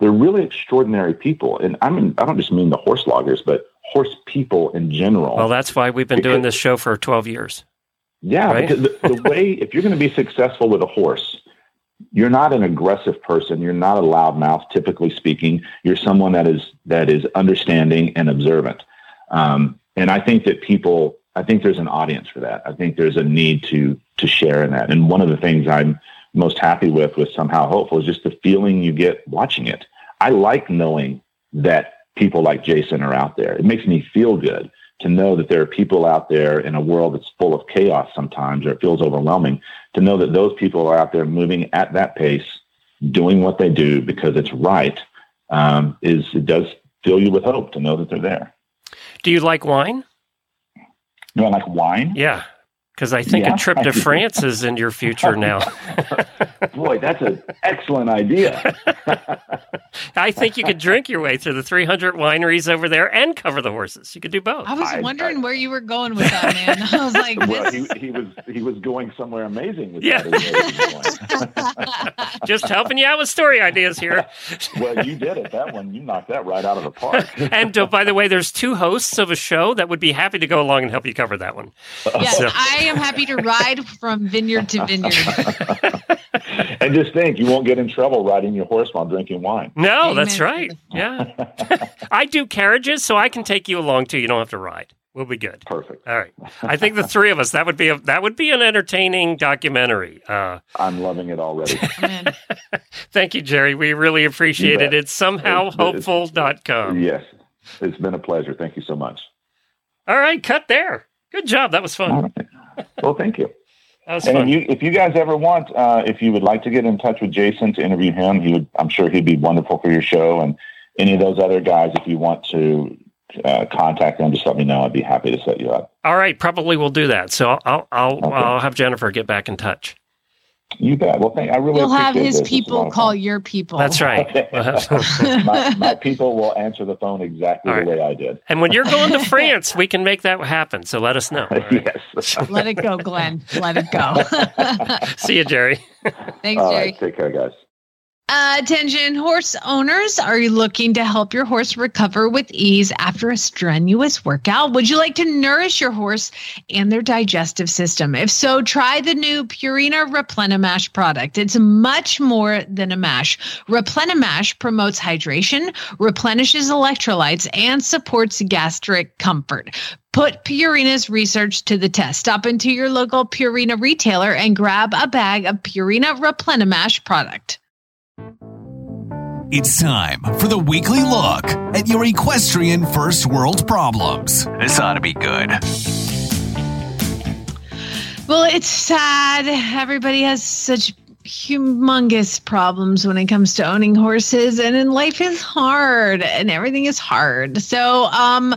they're really extraordinary people. And I don't just mean the horse loggers, but horse people in general. Well, that's why we've been doing this show for 12 years. Yeah, right? Because the way, if you're going to be successful with a horse, you're not an aggressive person. You're not a loudmouth, typically speaking. You're someone that is understanding and observant. And I think that there's an audience for that. I think there's a need to share in that. And one of the things I'm most happy with Somehow Hopeful is just the feeling you get watching it. I like knowing that people like Jason are out there. It makes me feel good to know that there are people out there in a world that's full of chaos sometimes, or it feels overwhelming to know that those people are out there moving at that pace, doing what they do because it's right. It does fill you with hope to know that they're there. Do you like wine? Do I like wine? Yeah, because I think a trip to France is in your future now. Boy, that's an excellent idea. I think you could drink your way through the 300 wineries over there and cover the horses. You could do both. I was wondering where you were going with that, man. I was like, well, he was going somewhere amazing with that. Just helping you out with story ideas here. Well, you did it. That one, you knocked that right out of the park. And by the way, there's two hosts of a show that would be happy to go along and help you cover that one. Yes, so. I am happy to ride from vineyard to vineyard. And just think, you won't get in trouble riding your horse while drinking wine. No, amen. That's right. Yeah. I do carriages, so I can take you along, too. You don't have to ride. We'll be good. Perfect. All right. I think the three of us, that would be an entertaining documentary. I'm loving it already. Thank you, Jerry. We really appreciate it. It's somehowhopeful.com. Yes. It's been a pleasure. Thank you so much. All right. Cut there. Good job. That was fun. Right. Well, thank you. And if you guys ever want, if you would like to get in touch with Jason to interview him, I'm sure he'd be wonderful for your show. And any of those other guys, if you want to contact them, just let me know. I'd be happy to set you up. All right, probably we'll do that. So I'll have Jennifer get back in touch. You bet. Well, I really you'll have his this. People call your people. That's right. my people will answer the phone exactly right. The way I did. And when you're going to France, we can make that happen. So let us know. Right? Yes. Let it go, Glenn. Let it go. See you, Jerry. Thanks, all Jerry. Right, take care, guys. Attention horse owners, are you looking to help your horse recover with ease after a strenuous workout? Would you like to nourish your horse and their digestive system? If so, try the new Purina Replenimash product. It's much more than a mash. Replenimash promotes hydration, replenishes electrolytes, and supports gastric comfort. Put Purina's research to the test. Stop into your local Purina retailer and grab a bag of Purina Replenimash product. It's time for the weekly look at your equestrian first world problems. This ought to be good. Well, it's sad. Everybody has such humongous problems when it comes to owning horses, and then life is hard and everything is hard. So, on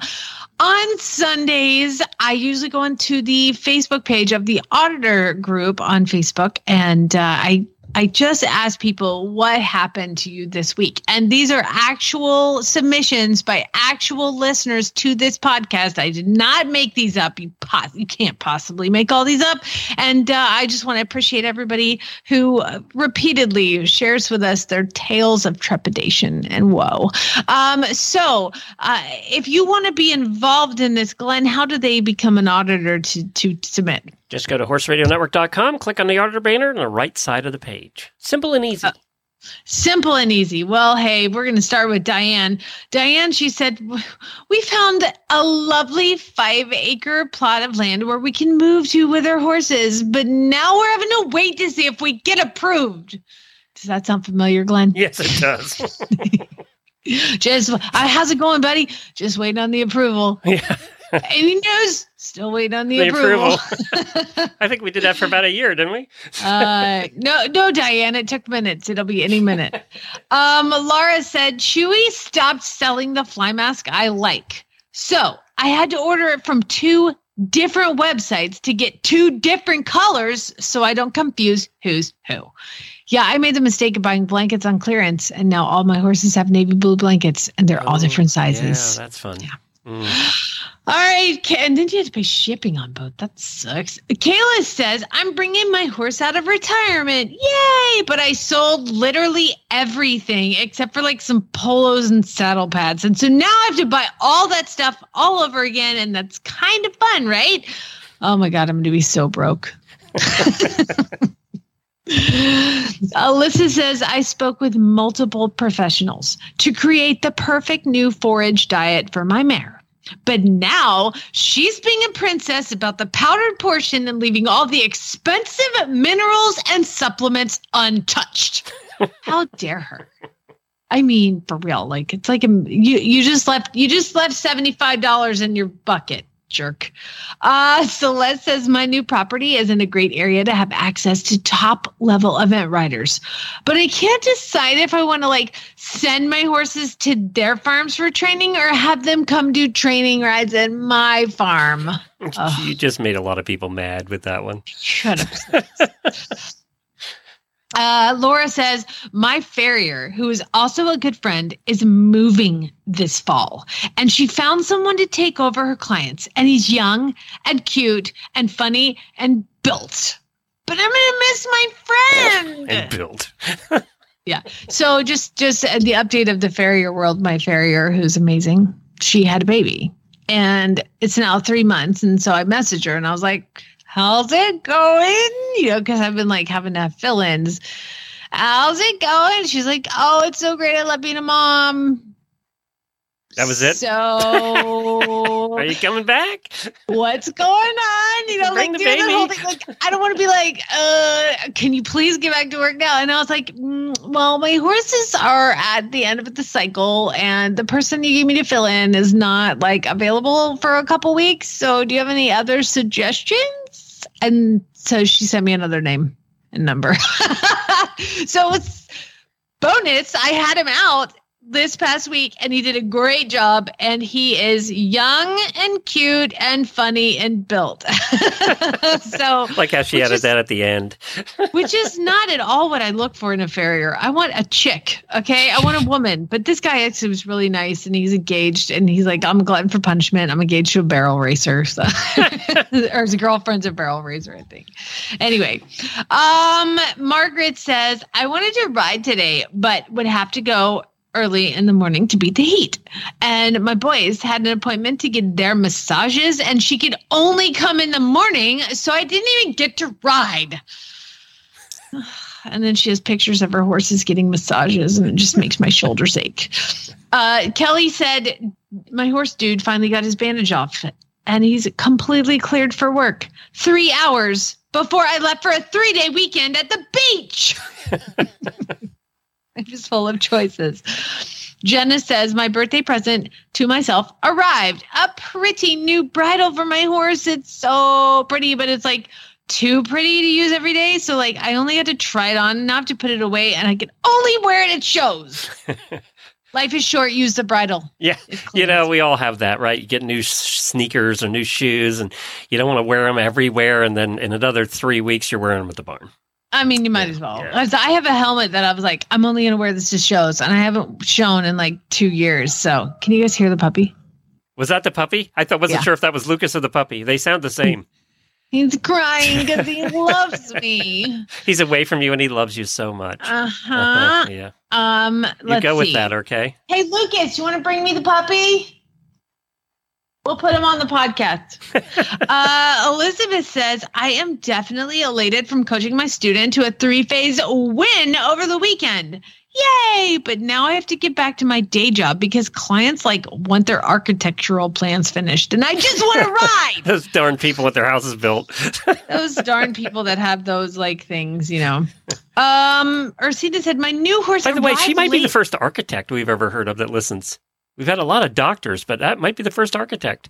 Sundays, I usually go onto the Facebook page of the Auditor Group on Facebook, and I I just asked people, what happened to you this week? And these are actual submissions by actual listeners to this podcast. I did not make these up. You can't possibly make all these up. And I just want to appreciate everybody who repeatedly shares with us their tales of trepidation and woe. So if you want to be involved in this, Glenn, how do they become an auditor to submit? Just go to horseradionetwork.com, click on the auditor banner on the right side of the page. Simple and easy. Simple and easy. Well, hey, we're going to start with Diane. Diane, she said, we found a lovely 5-acre plot of land where we can move to with our horses, but now we're having to wait to see if we get approved. Does that sound familiar, Glenn? Yes, it does. Just, how's it going, buddy? Just waiting on the approval. Yeah. Any news? Still waiting on the approval. I think we did that for about a year, didn't we? No, Diane, it took minutes. It'll be any minute. Laura said, Chewy stopped selling the fly mask I like. So I had to order it from 2 different websites to get 2 different colors so I don't confuse who's who. Yeah, I made the mistake of buying blankets on clearance, and now all my horses have navy blue blankets, and they're all different sizes. Yeah, that's fun. Yeah. Mm. All right. And then you have to pay shipping on both. That sucks. Kayla says, I'm bringing my horse out of retirement. Yay. But I sold literally everything except for like some polos and saddle pads. And so now I have to buy all that stuff all over again. And that's kind of fun, right? Oh my God, I'm going to be so broke. Alyssa says, I spoke with multiple professionals to create the perfect new forage diet for my mare. But now she's being a princess about the powdered portion and leaving all the expensive minerals and supplements untouched. How dare her? I mean, for real, like it's like you just left $75 in your bucket. Jerk. Celeste says, my new property is in a great area to have access to top level event riders, but I can't decide if I want to like send my horses to their farms for training or have them come do training rides at my farm. You just made a lot of people mad with that one. Shut up. Laura says, my farrier, who is also a good friend, is moving this fall, and she found someone to take over her clients, and he's young and cute and funny and built. But I'm gonna miss my friend. And built. Yeah. So just the update of the farrier world. My farrier, who's amazing, she had a baby, and it's now 3 months. And so I messaged her, and I was like, how's it going? You know, because I've been like having to have fill-ins. How's it going? She's like, oh, it's so great. I love being a mom. That was it? So. Are you coming back? What's going on? You know, like doing the whole thing. Like, I don't want to be like, can you please get back to work now? And I was like, well, my horses are at the end of the cycle, and the person you gave me to fill in is not like available for a couple weeks. So do you have any other suggestions? And so she sent me another name and number. So it's bonus. I had him out this past week, and he did a great job. And he is young and cute and funny and built. So like how she added that at the end, which is not at all what I look for in a farrier. I want a chick. Okay. I want a woman, but this guy actually was really nice, and he's engaged, and he's like, I'm a glutton for punishment. I'm engaged to a barrel racer. So. Or his girlfriend's a barrel racer, I think. Anyway. Margaret says, I wanted to ride today, but would have to go early in the morning to beat the heat. And my boys had an appointment to get their massages, and she could only come in the morning, so I didn't even get to ride. And then she has pictures of her horses getting massages, and it just makes my shoulders ache. Kelly said, my horse dude finally got his bandage off, and he's completely cleared for work 3 hours before I left for a 3-day weekend at the beach. I'm just full of choices. Jenna says, my birthday present to myself arrived. A pretty new bridle for my horse. It's so pretty, but it's like too pretty to use every day. So like I only had to try it on, not to put it away, and I can only wear it at shows. Life is short. Use the bridle. Yeah. You know, we all have that, right? You get new sneakers or new shoes, and you don't want to wear them everywhere. And then in another 3 weeks, you're wearing them at the barn. I mean, you might as well. Yeah. I have a helmet that I was like, I'm only going to wear this to shows, and I haven't shown in like 2 years. So can you guys hear the puppy? Was that the puppy? I wasn't sure if that was Lucas or the puppy. They sound the same. He's crying because he loves me. He's away from you and he loves you so much. Uh-huh. Yeah. Let's see. With that, okay? Hey, Lucas, you want to bring me the puppy? We'll put him on the podcast. Elizabeth says, I am definitely elated from coaching my student to a 3-phase win over the weekend. Yay! But now I have to get back to my day job because clients want their architectural plans finished, and I just want to ride. Those darn people with their houses built. Those darn people that have those things, you know. Ursina said, "My new horse." By the way, she might be the first architect we've ever heard of that listens. We've had a lot of doctors, but that might be the first architect.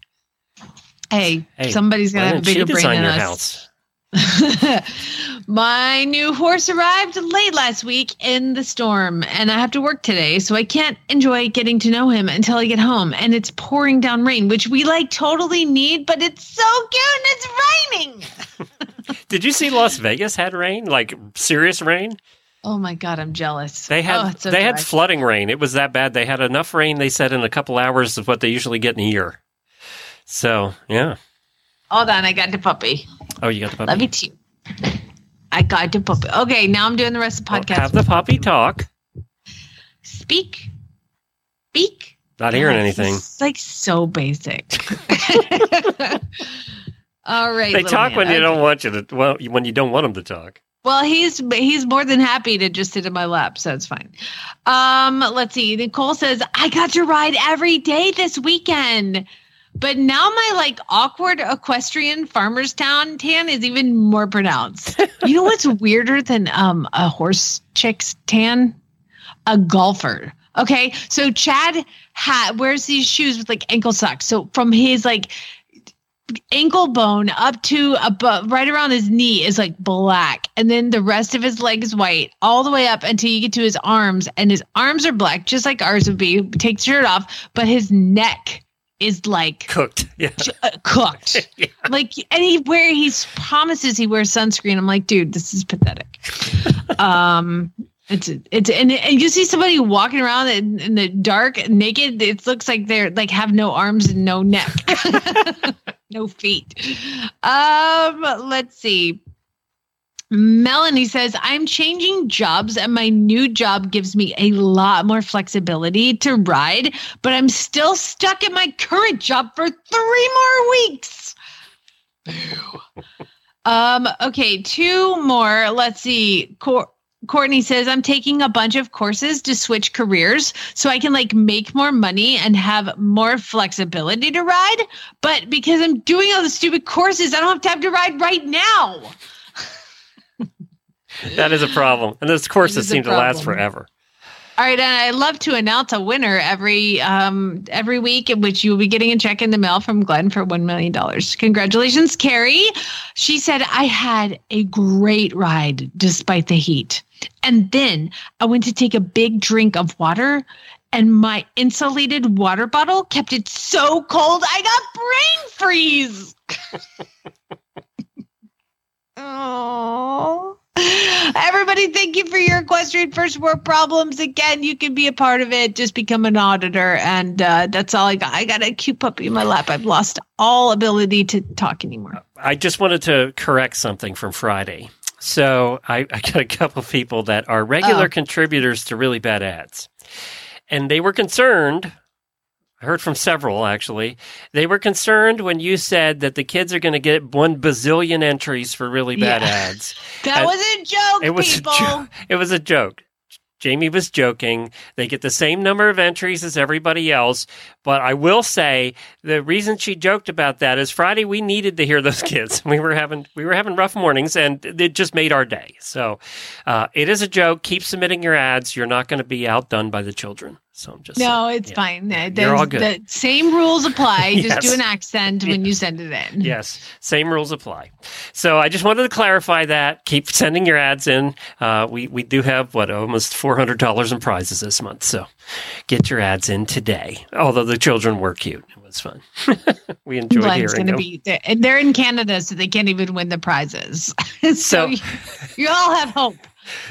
Hey, somebody's gonna have a bigger brain than us. House? My new horse arrived late last week in the storm, and I have to work today, so I can't enjoy getting to know him until I get home. And it's pouring down rain, which we totally need, but it's so cute and it's raining. Did you see Las Vegas had rain? Serious rain? Oh my God, I'm jealous. They had flooding rain. It was that bad. They had enough rain, they said, in a couple hours of what they usually get in a year. So, yeah. Hold on, I got the puppy. Oh, you got the puppy? Love you too. I got the puppy. Okay, now I'm doing the rest of the podcast. Have the puppy talk. Speak. Not hearing anything. It's so basic. All right. They talk man. When you don't want you to. Well, when you don't want them to talk. Well, he's more than happy to just sit in my lap, so it's fine. Let's see. Nicole says, I got to ride every day this weekend. But now my awkward equestrian farmer's town tan is even more pronounced. You know what's weirder than a horse chick's tan? A golfer. Okay, so Chad wears these shoes with ankle socks. So from his ankle bone up to above, right around his knee is black, and then the rest of his leg is white all the way up until you get to his arms, and his arms are black, just like ours would be. Takes the shirt off, but his neck is cooked. Yeah. Cooked. Yeah. Anywhere he promises he wears sunscreen. I'm dude, this is pathetic. And you see somebody walking around in the dark naked. It looks like they're have no arms and no neck, no feet. Let's see. Melanie says, I'm changing jobs and my new job gives me a lot more flexibility to ride, but I'm still stuck at my current job for 3 more weeks. Okay, 2 more. Let's see. Courtney says, I'm taking a bunch of courses to switch careers so I can make more money and have more flexibility to ride. But because I'm doing all the stupid courses, I don't have time to ride right now. That is a problem. And those courses seem to last forever. All right. And I love to announce a winner every week, in which you'll be getting a check in the mail from Glenn for $1 million. Congratulations, Carrie. She said, I had a great ride despite the heat. And then I went to take a big drink of water, and my insulated water bottle kept it so cold I got brain freeze. Oh. Everybody, thank you for your equestrian first world problems. Again, you can be a part of it. Just become an auditor. And that's all I got. I got a cute puppy in my lap. I've lost all ability to talk anymore. I just wanted to correct something from Friday. So I got a couple people that are regular contributors to really bad ads. And they were concerned. I heard from several, actually. They were concerned when you said that the kids are going to get 1 bazillion entries for really bad ads. That was a joke, people. It was a joke. Jamie was joking. They get the same number of entries as everybody else. But I will say the reason she joked about that is Friday we needed to hear those kids. We were having rough mornings, and it just made our day. So it is a joke. Keep submitting your ads. You're not going to be outdone by the children. So I'm just fine. You're all good. The same rules apply. Just do an accent when you send it in. Yes, same rules apply. So I just wanted to clarify that. Keep sending your ads in. We do have almost $400 in prizes this month. So get your ads in today. Although the children were cute, it was fun. We enjoyed hearing them. They're in Canada, so they can't even win the prizes. so you all have hope.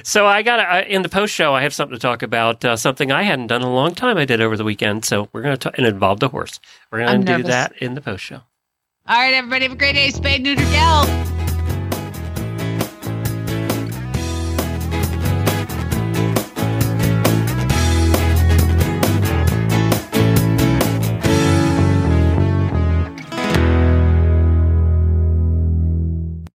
So I got in the post show. I have something to talk about. Something I hadn't done in a long time. I did over the weekend. So we're going to talk, and involved the horse. We're going to do that in the post show. All right, everybody, have a great day. Spay, neuter, gallop.